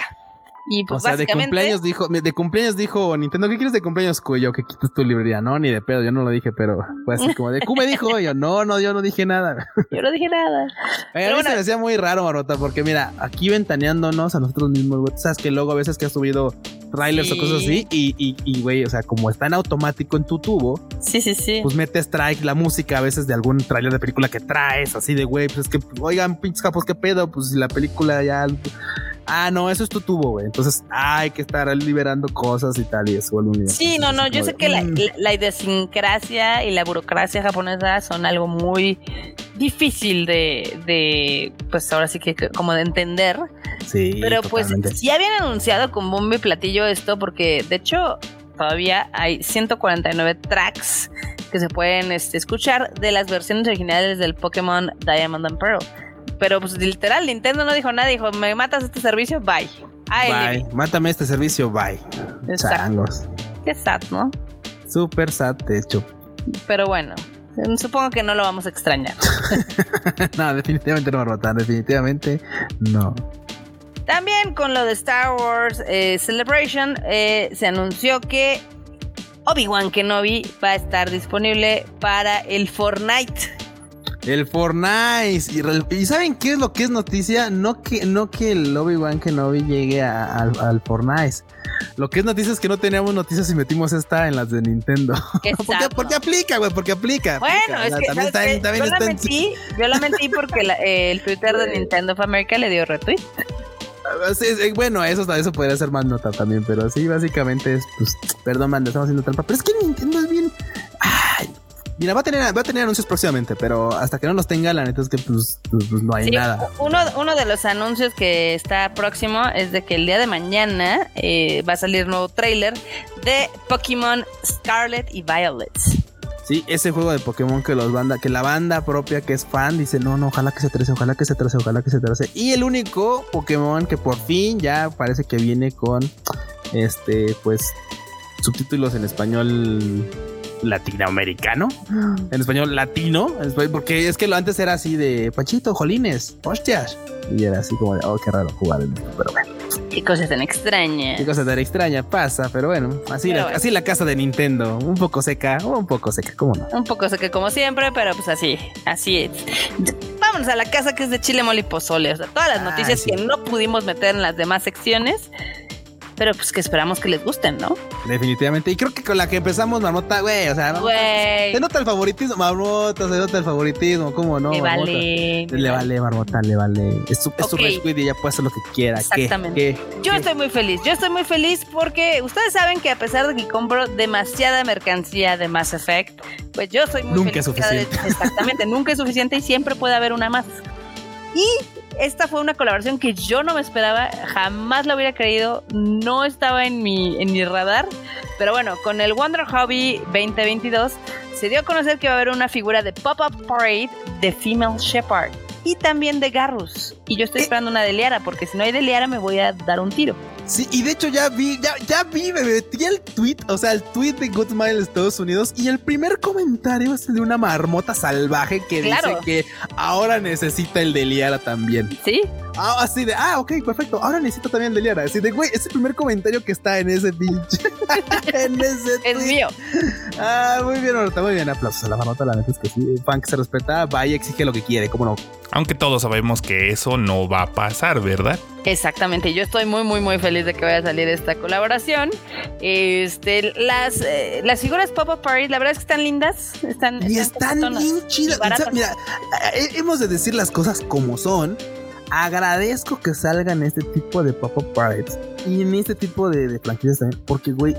Y pues o sea, de cumpleaños dijo, de cumpleaños dijo Nintendo, ¿qué quieres de cumpleaños? Cuyo, que quites tu librería, no, ni de pedo, yo no lo dije, pero fue así como de, ¿Q me dijo? Yo, no, no, yo no dije nada. Yo no dije nada. Oye, a mí bueno. se me hacía muy raro, Marota, porque mira, aquí ventaneándonos a nosotros mismos, güey, sabes que luego a veces que has subido trailers sí. o cosas así, y güey, y, y, o sea, como está en automático en tu tubo, sí, sí, sí. pues metes track, la música a veces de algún trailer de película que traes, así de güey, pues es que, oigan, pinches capos, qué pedo, pues si la película ya... Ah, no, eso es tu tubo, güey. Entonces hay que estar liberando cosas y tal, y eso vuelve un... Sí, no, no, yo sé que la, la idiosincrasia y la burocracia japonesa son algo muy difícil de, de pues ahora sí que como de entender. Sí, pero totalmente. Pues ya habían anunciado con bombo y platillo esto, porque de hecho todavía hay ciento cuarenta y nueve tracks que se pueden este, escuchar de las versiones originales del Pokémon Diamond and Pearl. Pero pues literal, Nintendo no dijo nada, dijo, me matas este servicio, bye. Ay, bye, mátame este servicio, bye. Changos. Qué sad, ¿no? Súper sad, de hecho. Pero bueno, supongo que no lo vamos a extrañar. No, definitivamente no va a rotar, definitivamente no. También con lo de Star Wars eh, Celebration, eh, se anunció que Obi-Wan Kenobi va a estar disponible para el Fortnite. El Fortnite. Y, ¿y saben qué es lo que es noticia? No que, no que el Obi-Wan Kenobi llegue a, a, al Fortnite. Lo que es noticia es que no teníamos noticias y metimos esta en las de Nintendo. Porque, porque aplica, güey, porque aplica. Bueno, aplica. Es que también, está, que también yo, está la mentí, en... yo la mentí porque la, eh, el Twitter de Nintendo of America le dio retweet. Bueno, eso eso podría ser más nota también, pero sí, básicamente es, pues, perdón, man, estamos haciendo trampa, pero es que Nintendo es bien... Ay, mira, va a tener va a tener anuncios próximamente, pero hasta que no los tenga, la neta es que pues, pues, pues no hay sí, nada. Uno, uno de los anuncios que está próximo es de que el día de mañana eh, va a salir nuevo tráiler de Pokémon Scarlet y Violet. Sí, ese juego de Pokémon que los banda, que la banda propia que es fan dice, no, no, ojalá que se trace, ojalá que se trace, ojalá que se trace. Y el único Pokémon que por fin ya parece que viene con, este, pues, subtítulos en español latinoamericano, en español latino, en español, porque es que lo antes era así de, Pachito, jolines, hostias. Y era así como de, oh, qué raro jugar en esto, pero bueno. Qué cosa tan extraña. Qué cosa tan extraña pasa, pero bueno, así, pero la, bueno. así la casa de Nintendo, un poco seca, un poco seca, ¿cómo no? Un poco seca como siempre, pero pues así, así es. Vámonos a la casa que es de chile, mole y pozole, o sea, todas las ah, noticias sí. que no pudimos meter en las demás secciones, pero pues que esperamos que les gusten, ¿no? Definitivamente, y creo que con la que empezamos, Marmota, güey, o sea, güey. Se nota el favoritismo, Marmota, se nota el favoritismo, ¿cómo no? Le Marmota. vale. Le vale, Marmota, le vale. Es su, es su Rage Quit y ella puede hacer lo que quiera. Exactamente. ¿Qué? ¿Qué? Yo ¿Qué? estoy muy feliz, yo estoy muy feliz porque ustedes saben que a pesar de que compro demasiada mercancía de Mass Effect, pues yo soy muy nunca feliz. Nunca es suficiente. Cada vez, exactamente, nunca es suficiente y siempre puede haber una más. Y esta fue una colaboración que yo no me esperaba, jamás la hubiera creído, no estaba en mi, en mi radar, pero bueno, con el Wonder Hobby veinte veintidós se dio a conocer que va a haber una figura de Pop-Up Parade de Female Shepard y también de Garrus, y yo estoy esperando eh, una de Liara, porque si no hay de Liara me voy a dar un tiro. Sí, y de hecho ya vi, ya, ya vi, me metí el tweet, o sea, el tweet de Good Smile de Estados Unidos, y el primer comentario es el de una marmota salvaje que claro. dice que ahora necesita el de Liara también. Sí. Ah, así de, ah, ok, perfecto, ahora necesito también el de Liara. Así de, güey, es el primer comentario que está en ese pinche, en ese tweet. Es mío. Ah, muy bien, Marmota, muy bien, aplausos a la marmota, la neta es que sí, fan que se respeta, va y exige lo que quiere, cómo no. Aunque todos sabemos que eso no va a pasar, ¿verdad? Exactamente, yo estoy muy, muy, muy feliz de que vaya a salir esta colaboración. Este, las, eh, las figuras Pop-Up Parade, la verdad es que están lindas. Están, y están, están bien chidas. O sea, mira, hemos de decir las cosas como son. Agradezco que salgan este tipo de Pop-Up Parades y en este tipo de, de plantillas también, porque, güey,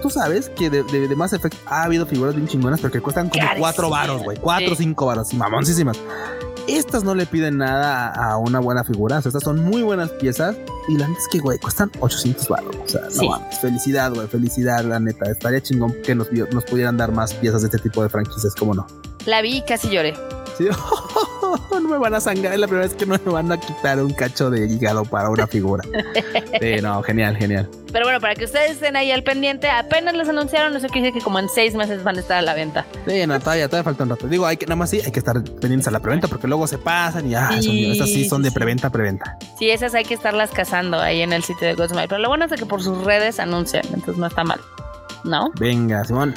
tú sabes que de, de, de Mass Effect ha habido figuras bien chingonas, pero que cuestan como Carísimo. cuatro varos, güey, cuatro o sí. cinco varos, mamoncísimas. Estas no le piden nada a una buena figura, o sea, estas son muy buenas piezas y la neta es que, güey, cuestan ochocientos baros, o sea, sí. no mames, felicidad, güey, felicidad, la neta, estaría chingón que nos, nos pudieran dar más piezas de este tipo de franquicias, ¿cómo no? La vi y casi lloré. Sí, no me van a sangrar, es la primera vez que no me van a quitar un cacho de hígado para una figura. Sí, no, genial, genial. Pero bueno, para que ustedes estén ahí al pendiente, apenas les anunciaron, eso quiere decir que como en seis meses van a estar a la venta. Sí, no, todavía, todavía falta un rato. Digo, hay que, nada más sí, hay que estar pendientes a la preventa porque luego se pasan y ah, sí, son, esas sí son de preventa, preventa. Sí, esas hay que estarlas cazando ahí en el sitio de Good Smile. Pero lo bueno es que por sus redes anuncian, entonces no está mal, ¿no? Venga, Simón.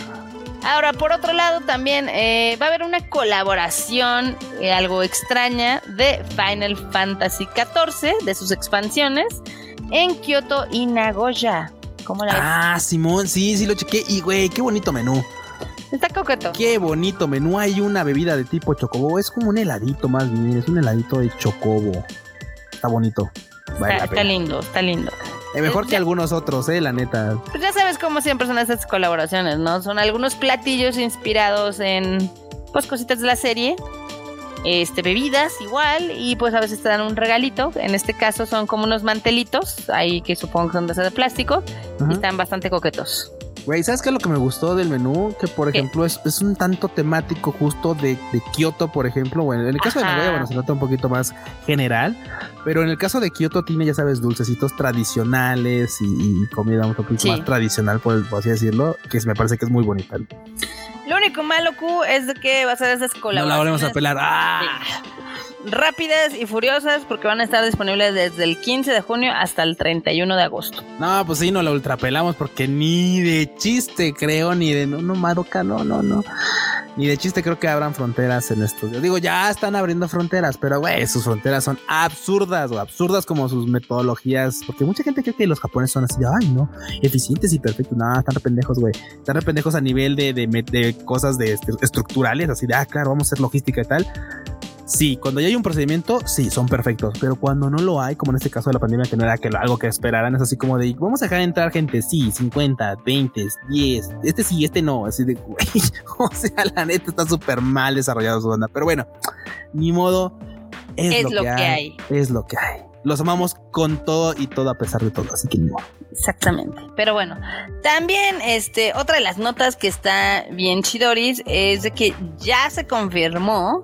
Ahora, por otro lado, también eh, va a haber una colaboración eh, algo extraña de Final Fantasy catorce, de sus expansiones, en Kyoto y Nagoya. ¿Cómo la ves? Ah, Simón, sí, sí lo chequé. Y, güey, qué bonito menú. Está coqueto. Qué bonito menú. Hay una bebida de tipo chocobo. Es como un heladito más bien. Es un heladito de chocobo. Está bonito. Vale está, está lindo, está lindo. Eh, mejor que algunos otros, eh, la neta. Pues ya sabes cómo siempre son estas colaboraciones, ¿no? Son algunos platillos inspirados en, pues, cositas de la serie, este, bebidas igual, y pues a veces te dan un regalito. En este caso son como unos mantelitos, ahí que supongo que son de plástico, uh-huh. y están bastante coquetos. Güey, ¿sabes qué es lo que me gustó del menú? Que, por ¿Qué? ejemplo, es, es un tanto temático justo de, de Kioto, por ejemplo. Bueno, en el caso Ajá. de Nagoya, bueno, se trata un poquito más general. Pero en el caso de Kioto tiene, ya sabes, dulcecitos tradicionales y, y comida un poquito sí. más tradicional, por, por así decirlo, que me parece que es muy bonita. Lo único malo, Q, es de que va a ser esas colaboraciones. No la volvemos a pelar. ¡Ah! Sí. Rápidas y furiosas porque van a estar disponibles desde el quince de junio hasta el treinta y uno de agosto. No, pues sí, no la ultrapelamos porque ni de chiste creo, ni de no, no, Madoka, no, no, no. Ni de chiste creo que abran fronteras en esto. Yo digo, ya están abriendo fronteras, pero güey, sus fronteras son absurdas, o absurdas como sus metodologías, porque mucha gente cree que los japoneses son así, ay no, eficientes y perfectos. No, están re pendejos, güey. Están re pendejos a nivel de, de, de cosas de, de estructurales, así de, ah, claro, vamos a hacer logística y tal. sí, cuando ya hay un procedimiento, sí, son perfectos, pero cuando no lo hay, como en este caso de la pandemia, que no era que lo, algo que esperaran, es así como de, vamos a dejar entrar gente, sí, cincuenta, veinte, diez, este sí, este no, así de, güey, o sea, la neta está súper mal desarrollado su onda, pero bueno, ni modo, es, es lo, lo que, que hay, hay, es lo que hay. Los amamos con todo y todo a pesar de todo, así que no. Exactamente, pero bueno, también este, otra de las notas que está bien chidoris es de que ya se confirmó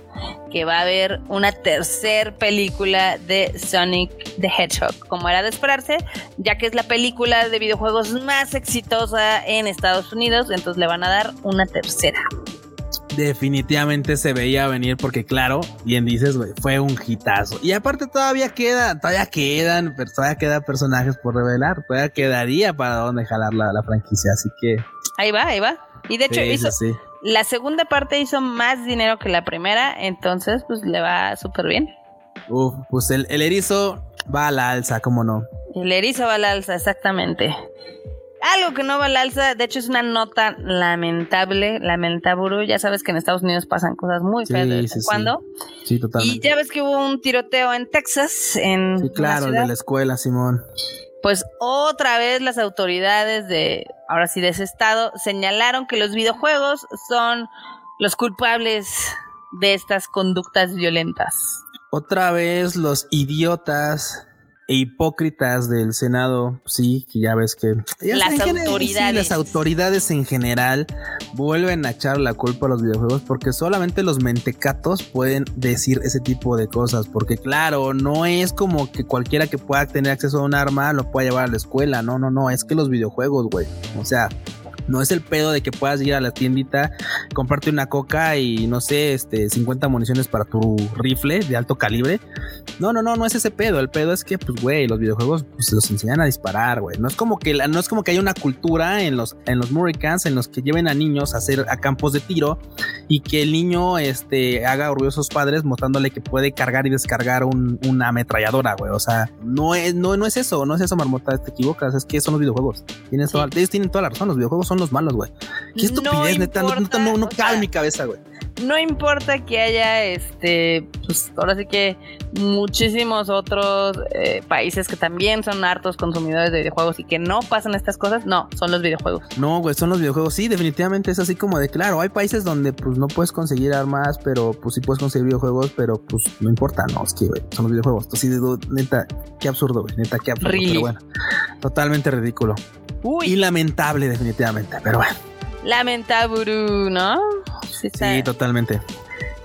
que va a haber una tercer película de Sonic the Hedgehog, como era de esperarse, ya que es la película de videojuegos más exitosa en Estados Unidos, entonces le van a dar una tercera. Definitivamente se veía venir porque claro, bien dices, güey, fue un hitazo. Y aparte todavía queda, todavía quedan, pero todavía quedan personajes por revelar, todavía quedaría para dónde jalar la, la franquicia, así que ahí va, ahí va. Y de hecho sí, hizo sí. La segunda parte hizo más dinero que la primera, entonces pues le va súper bien. Uf, pues el, el erizo va a la alza, ¿cómo no? El erizo va a la alza, exactamente. Algo que no va al alza, de hecho es una nota lamentable, lamentaburu, ya sabes que en Estados Unidos pasan cosas muy feas de vez en cuando. Sí, totalmente. Y ya ves que hubo un tiroteo en Texas, en sí, claro, el de la escuela, Simón. Pues otra vez las autoridades de, ahora sí, de ese estado, señalaron que los videojuegos son los culpables de estas conductas violentas. Otra vez los idiotas e hipócritas del Senado, sí, que ya ves que ya las autoridades general, sí, las autoridades en general vuelven a echar la culpa a los videojuegos porque solamente los mentecatos pueden decir ese tipo de cosas, porque claro, no es como que cualquiera que pueda tener acceso a un arma lo pueda llevar a la escuela, no, no, no, es que los videojuegos, güey, o sea, no es el pedo de que puedas ir a la tiendita, comprarte una coca y no sé, este, cincuenta municiones para tu rifle de alto calibre. No, no, no, no es ese pedo. El pedo es que, pues, güey, los videojuegos pues, se los enseñan a disparar, güey. No es como que, no es como que haya una cultura en los, en los Murricans en los que lleven a niños a hacer a campos de tiro y que el niño, este, haga orgullosos padres mostrándole que puede cargar y descargar un, una ametralladora, güey. O sea, no es, no, no es eso, no es eso, marmota, te equivocas. Es que son los videojuegos. Tienen sí. toda, ellos tienen toda la razón, los videojuegos son los malos, güey. Qué estupidez, no neta, importa, no, no, no cabe sea, en mi cabeza, güey. No importa que haya, este, pues ahora sí que muchísimos otros eh, países que también son hartos consumidores de videojuegos y que no pasan estas cosas, no, son los videojuegos. No, güey, son los videojuegos, sí, definitivamente es así como de, claro, hay países donde pues no puedes conseguir armas, pero pues sí puedes conseguir videojuegos, pero pues no importa, no, es que, güey, son los videojuegos. Entonces, neta, qué absurdo, güey, neta, qué absurdo, really? Pero bueno, totalmente ridículo. Uy. Y lamentable, definitivamente, pero bueno. Lamentaburu, ¿no? Sí, está, sí, totalmente.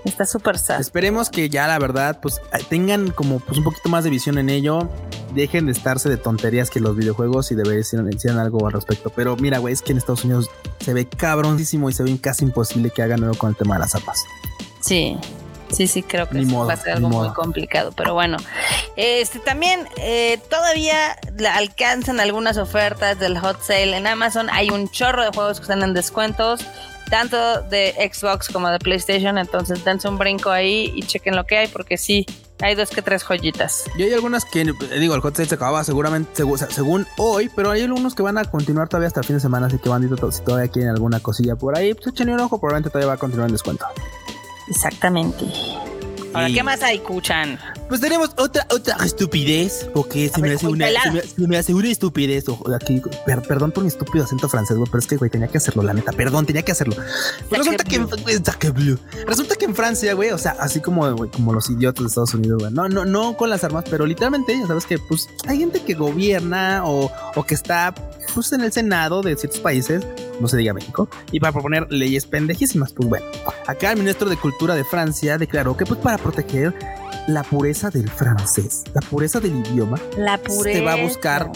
Está súper sad. Esperemos que ya, la verdad, pues tengan como pues, un poquito más de visión en ello. Dejen de estarse de tonterías que los videojuegos y deberían decir algo al respecto. Pero mira, güey, es que en Estados Unidos se ve cabronísimo y se ve casi imposible que hagan algo con el tema de las zapas. Sí. Sí, sí, creo que modo, va a ser algo muy complicado, pero bueno. Este también eh, todavía alcanzan algunas ofertas del Hot Sale en Amazon. Hay un chorro de juegos que están en descuentos, tanto de Xbox como de PlayStation, entonces dense un brinco ahí y chequen lo que hay, porque sí, hay dos que tres joyitas. Y hay algunas que, digo, el Hot Sale se acababa seguramente, según, según hoy, pero hay algunos que van a continuar todavía hasta el fin de semana, así que bandito, si todavía quieren alguna cosilla por ahí, pues échenle un ojo, probablemente todavía va a continuar en descuento. Exactamente. Ahora, sí. ¿Qué más hay, Kuchan? Pues tenemos otra otra estupidez, porque se, ver, me, hace una, se, me, se me hace una estupidez. Ojo, aquí, per, perdón por mi estúpido acento francés, güey, pero es que, güey, tenía que hacerlo, la neta. Perdón, tenía que hacerlo. Pues resulta que, que blue. resulta que en Francia, güey, o sea, así como, güey, como los idiotas de Estados Unidos, güey. No, no, no con las armas, pero literalmente, ya sabes que, pues, hay gente que gobierna o, o que está, pues, en el Senado de ciertos países, no se diga México, y para proponer leyes pendejísimas. Pues bueno, acá el ministro de Cultura de Francia declaró que pues para proteger la pureza del francés, la pureza del idioma, la pureza. se va a buscar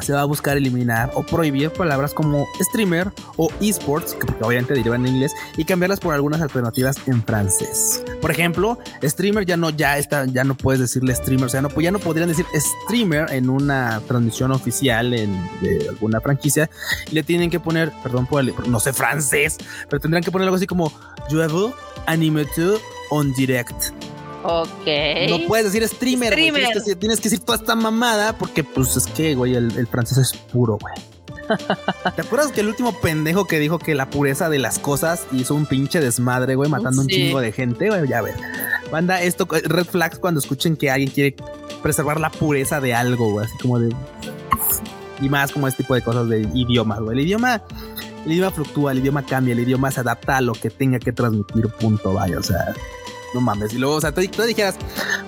se va a buscar eliminar o prohibir palabras como streamer o esports, que obviamente derivan en inglés, y cambiarlas por algunas alternativas en francés. Por ejemplo, streamer ya no ya está ya no puedes decirle streamer, o sea, no ya no podrían decir streamer en una transmisión oficial en, de alguna franquicia. Le tienen que poner, perdón por el, no sé francés, pero tendrán que poner algo así como "Je vous anime en direct". Okay. No puedes decir streamer, streamer. Tienes, que, tienes que decir toda esta mamada porque pues es que, güey, el, el francés es puro, güey. ¿Te acuerdas que el último pendejo que dijo que la pureza de las cosas hizo un pinche desmadre, güey, matando sí. un chingo de gente, güey? Ya ves. Banda, esto, red flags cuando escuchen que alguien quiere preservar la pureza de algo, güey, así como de... Y más como este tipo de cosas de idiomas, güey. El idioma, el idioma fluctúa, el idioma cambia, el idioma se adapta a lo que tenga que transmitir, punto, vaya, o sea... No mames. Y luego, o sea, tú, tú dijeras,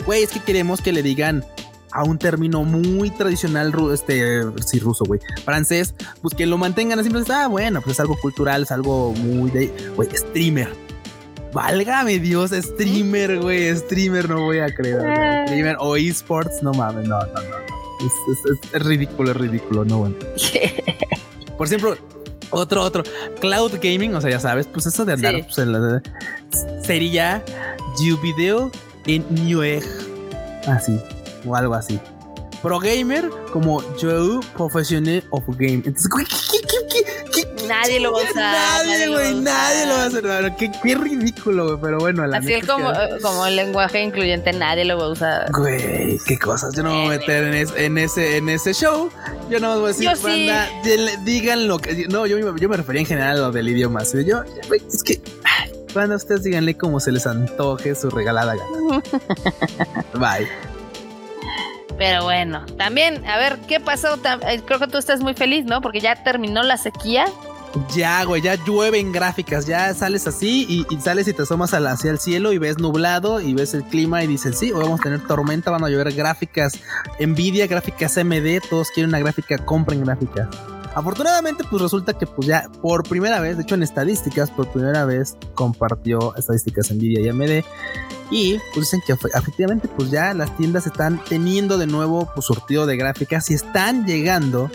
güey, es que queremos que le digan a un término muy tradicional, este, sí, ruso, güey, francés, pues que lo mantengan así, pues, ah, bueno, pues es algo cultural, es algo muy de, güey, streamer. Válgame Dios, streamer, güey, streamer, no voy a creer. Wey, streamer o esports, no mames, no, no, no. Es, es, es ridículo, es ridículo, no, bueno. Por ejemplo, otro, otro, cloud gaming, o sea, ya sabes, pues eso de andar, sí. pues, en la, sería You Video en New Egg, así, o algo así. Pro Gamer como Joe Professional of Game. Entonces, güey, ¿qué, qué, qué, qué, qué, nadie lo va a usar. Nadie, güey, nadie lo va a hacer. Qué, qué ridículo, güey, pero bueno. La así es como, que... como el lenguaje incluyente, nadie lo va a usar. Güey, qué cosas. Yo no me voy a meter en, es, en, ese, en ese show. Yo no voy a decir, yo banda, sí. digan lo que... No, yo, yo me refería en general a lo del idioma. ¿Sí? Yo, es que... Bueno, ustedes díganle como se les antoje su regalada gana. Bye. Pero bueno, también, a ver, ¿qué pasó? Creo que tú estás muy feliz, ¿no? Porque ya terminó la sequía. Ya, güey, ya llueven gráficas. Ya sales así y, y sales y te asomas hacia el cielo y ves nublado y ves el clima y dicen, sí, hoy vamos a tener tormenta, van a llover gráficas Nvidia, gráficas A M D, todos quieren una gráfica, compren gráficas. Afortunadamente, pues resulta que pues ya por primera vez, de hecho en estadísticas, por primera vez compartió estadísticas Nvidia y A M D. Y pues dicen que efectivamente pues ya las tiendas están teniendo de nuevo pues surtido de gráficas y están llegando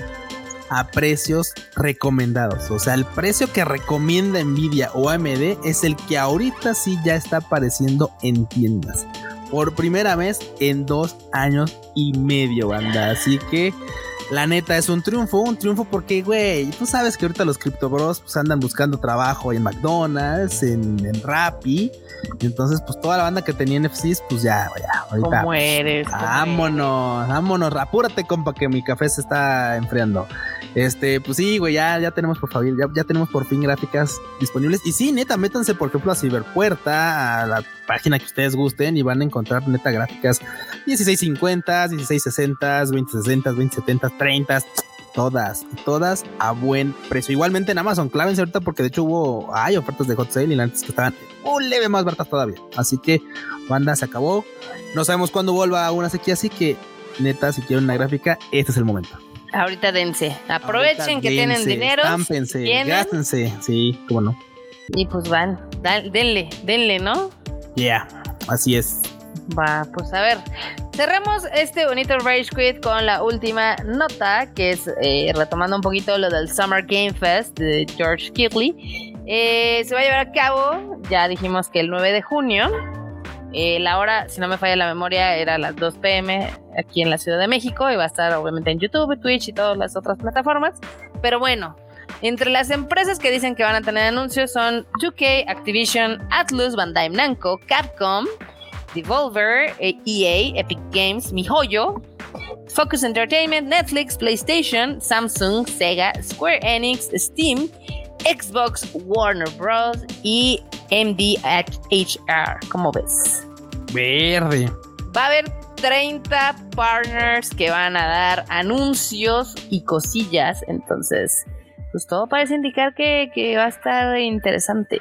a precios recomendados. O sea, el precio que recomienda Nvidia o A M D es el que ahorita sí ya está apareciendo en tiendas. Por primera vez en dos años y medio, banda. Así que... La neta es un triunfo, un triunfo porque, güey, tú sabes que ahorita los Crypto Bros pues, andan buscando trabajo en McDonald's, en, en Rappi. Entonces, pues toda la banda que tenía N F Cs, pues ya, ya, ahorita. ¿Cómo eres? Pues, vámonos, eres? vámonos, apúrate, compa, que mi café se está enfriando. Este, pues sí, güey, ya, ya tenemos por favor, ya, ya tenemos por fin gráficas disponibles. Y sí, neta, métanse, por ejemplo, a Ciberpuerta, a la página que ustedes gusten y van a encontrar neta gráficas dieciséis cincuenta, dieciséis sesenta, veinte sesenta, veinte setenta, treinta, todas, todas a buen precio. Igualmente en Amazon, clávense ahorita porque de hecho hubo, hay ofertas de hot sale y antes que estaban un leve más baratas todavía. Así que, banda, se acabó. No sabemos cuándo vuelva una sequía, así que, neta, si quieren una gráfica, este es el momento. Ahorita dense, aprovechen ahorita que dense, tienen dinero, estámpense, gástense, sí, cómo no. Y pues van, dale, denle, denle, ¿no? Yeah, así es. Va, pues a ver, cerremos este bonito Rage Quit con la última nota, que es eh, retomando un poquito lo del Summer Game Fest de George Kirtley. Eh, se va a llevar a cabo, ya dijimos que el nueve de junio, eh, la hora, si no me falla la memoria, era las dos p m aquí en la Ciudad de México, y va a estar obviamente en YouTube, Twitch y todas las otras plataformas, pero bueno... Entre las empresas que dicen que van a tener anuncios son dos K, Activision, Atlus, Bandai Namco, Capcom, Devolver, E A, Epic Games, miHoYo, Focus Entertainment, Netflix, PlayStation, Samsung, Sega, Square Enix, Steam, Xbox, Warner Bros. Y M D H R. ¿Cómo ves? Verde. Va a haber treinta partners que van a dar anuncios y cosillas, entonces... Pues todo parece indicar que, que va a estar interesante.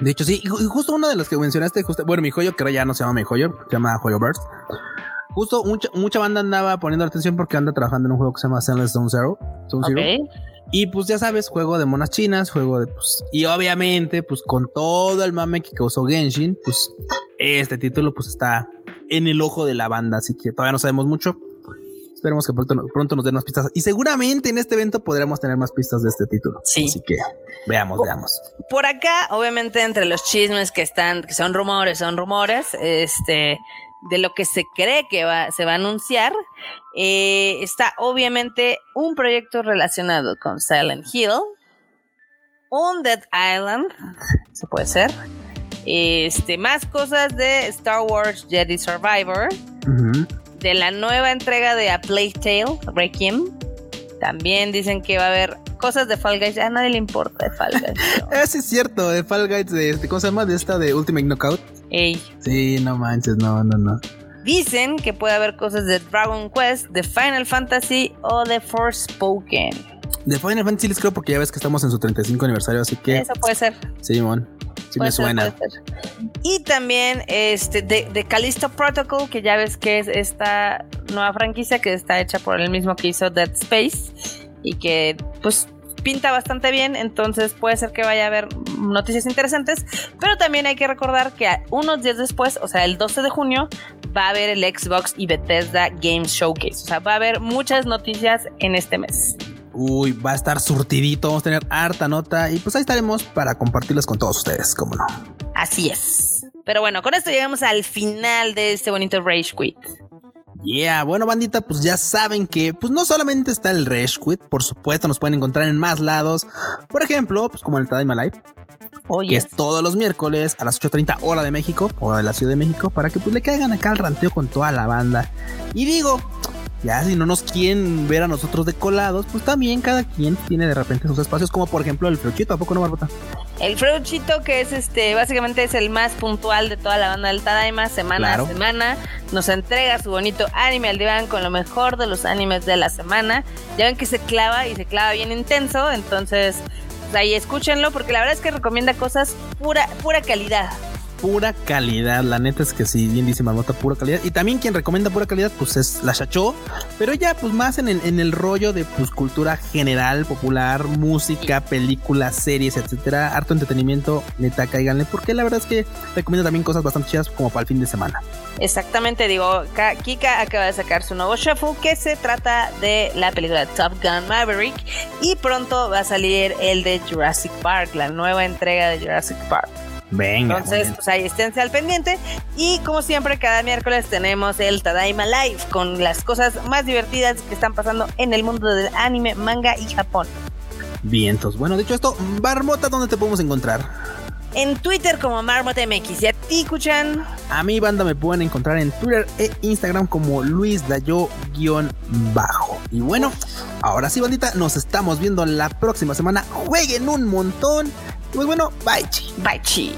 De hecho, sí, y justo uno de los que mencionaste, justo, bueno, miHoYo, que ahora ya no se llama miHoYo, se llama HoYoverse. Justo mucha, mucha banda andaba poniendo atención porque anda trabajando en un juego que se llama Zenless Zone Zero. Zone okay. Zero. Y pues ya sabes, juego de monas chinas, juego de pues. Y obviamente, pues con todo el mame que causó Genshin, pues este título pues está en el ojo de la banda, así que todavía no sabemos mucho. Esperemos que pronto, pronto nos den más pistas. Y seguramente en este evento podremos tener más pistas de este título. Sí. Así que veamos, por, veamos. Por acá, obviamente, entre los chismes que están, que son rumores, son rumores, este, de lo que se cree que va, se va a anunciar, eh, está obviamente un proyecto relacionado con Silent Hill, On Dead Island, eso puede ser, este, más cosas de Star Wars Jedi Survivor. Ajá. Uh-huh. De la nueva entrega de A Plague Tale, Requiem, También dicen que va a haber cosas de Fall Guys. A nadie le importa de Fall Guys. Pero... sí, es cierto, de Fall Guys, de, de cosas más de esta de Ultimate Knockout. Ey. Sí, no manches, no, no, no. Dicen que puede haber cosas de Dragon Quest, de Final Fantasy o de Forspoken. De Final Fantasy les creo porque ya ves que estamos en su treinta y cinco aniversario, así que... Eso puede ser. Sí, mon. Sí me suena. Y también este de, de Callisto Protocol, que ya ves que es esta nueva franquicia que está hecha por el mismo que hizo Dead Space y que pues pinta bastante bien, entonces puede ser que vaya a haber noticias interesantes, pero también hay que recordar que unos días después, o sea el doce de junio, va a haber el Xbox y Bethesda Game Showcase, o sea va a haber muchas noticias en este mes. Uy, va a estar surtidito, vamos a tener harta nota y pues ahí estaremos para compartirlas con todos ustedes, cómo no. Así es. Pero bueno, con esto llegamos al final de este bonito Rage Quit. Yeah, bueno bandita, pues ya saben que pues no solamente está el Rage Quit, por supuesto nos pueden encontrar en más lados. Por ejemplo, pues como el Tadaima Live, oh, yes. Que es todos los miércoles a las ocho treinta hora de México o de la Ciudad de México, para que pues le caigan acá al ranteo con toda la banda. Y digo... ya, si no nos quieren ver a nosotros de colados, pues también cada quien tiene de repente sus espacios, como por ejemplo el Freuchito, ¿a poco no, Barbota? El Freuchito, que es este, básicamente es el más puntual de toda la banda del Tadaima, semana claro. a semana, nos entrega su bonito anime al diván con lo mejor de los animes de la semana. Ya ven que se clava y se clava bien intenso, entonces pues ahí escúchenlo, porque la verdad es que recomienda cosas pura, pura calidad. Pura calidad, la neta es que sí, bien dice Marmota, pura calidad. Y también quien recomienda pura calidad, pues es la Chachó, pero ya pues más en el, en el rollo de pues cultura general, popular, música, películas, series, etcétera, harto entretenimiento, neta, cáiganle, porque la verdad es que recomienda también cosas bastante chidas como para el fin de semana. Exactamente, digo, Kika acaba de sacar su nuevo shuffle, que se trata de la película Top Gun Maverick, y pronto va a salir el de Jurassic Park, la nueva entrega de Jurassic Park. Venga, entonces pues ahí esténse al pendiente. Y como siempre cada miércoles tenemos el Tadaima Live con las cosas más divertidas que están pasando en el mundo del anime, manga y Japón. Bien, entonces bueno, dicho esto, Marmota, ¿dónde te podemos encontrar? En Twitter como MarmotaMX. ¿Y a ti, Kuchan? A mi banda me pueden encontrar en Twitter e Instagram como LuisDayo-Bajo. Y bueno, ahora sí, bandita, nos estamos viendo la próxima semana. Jueguen un montón. Y pues bueno, bye chi. Bye chi.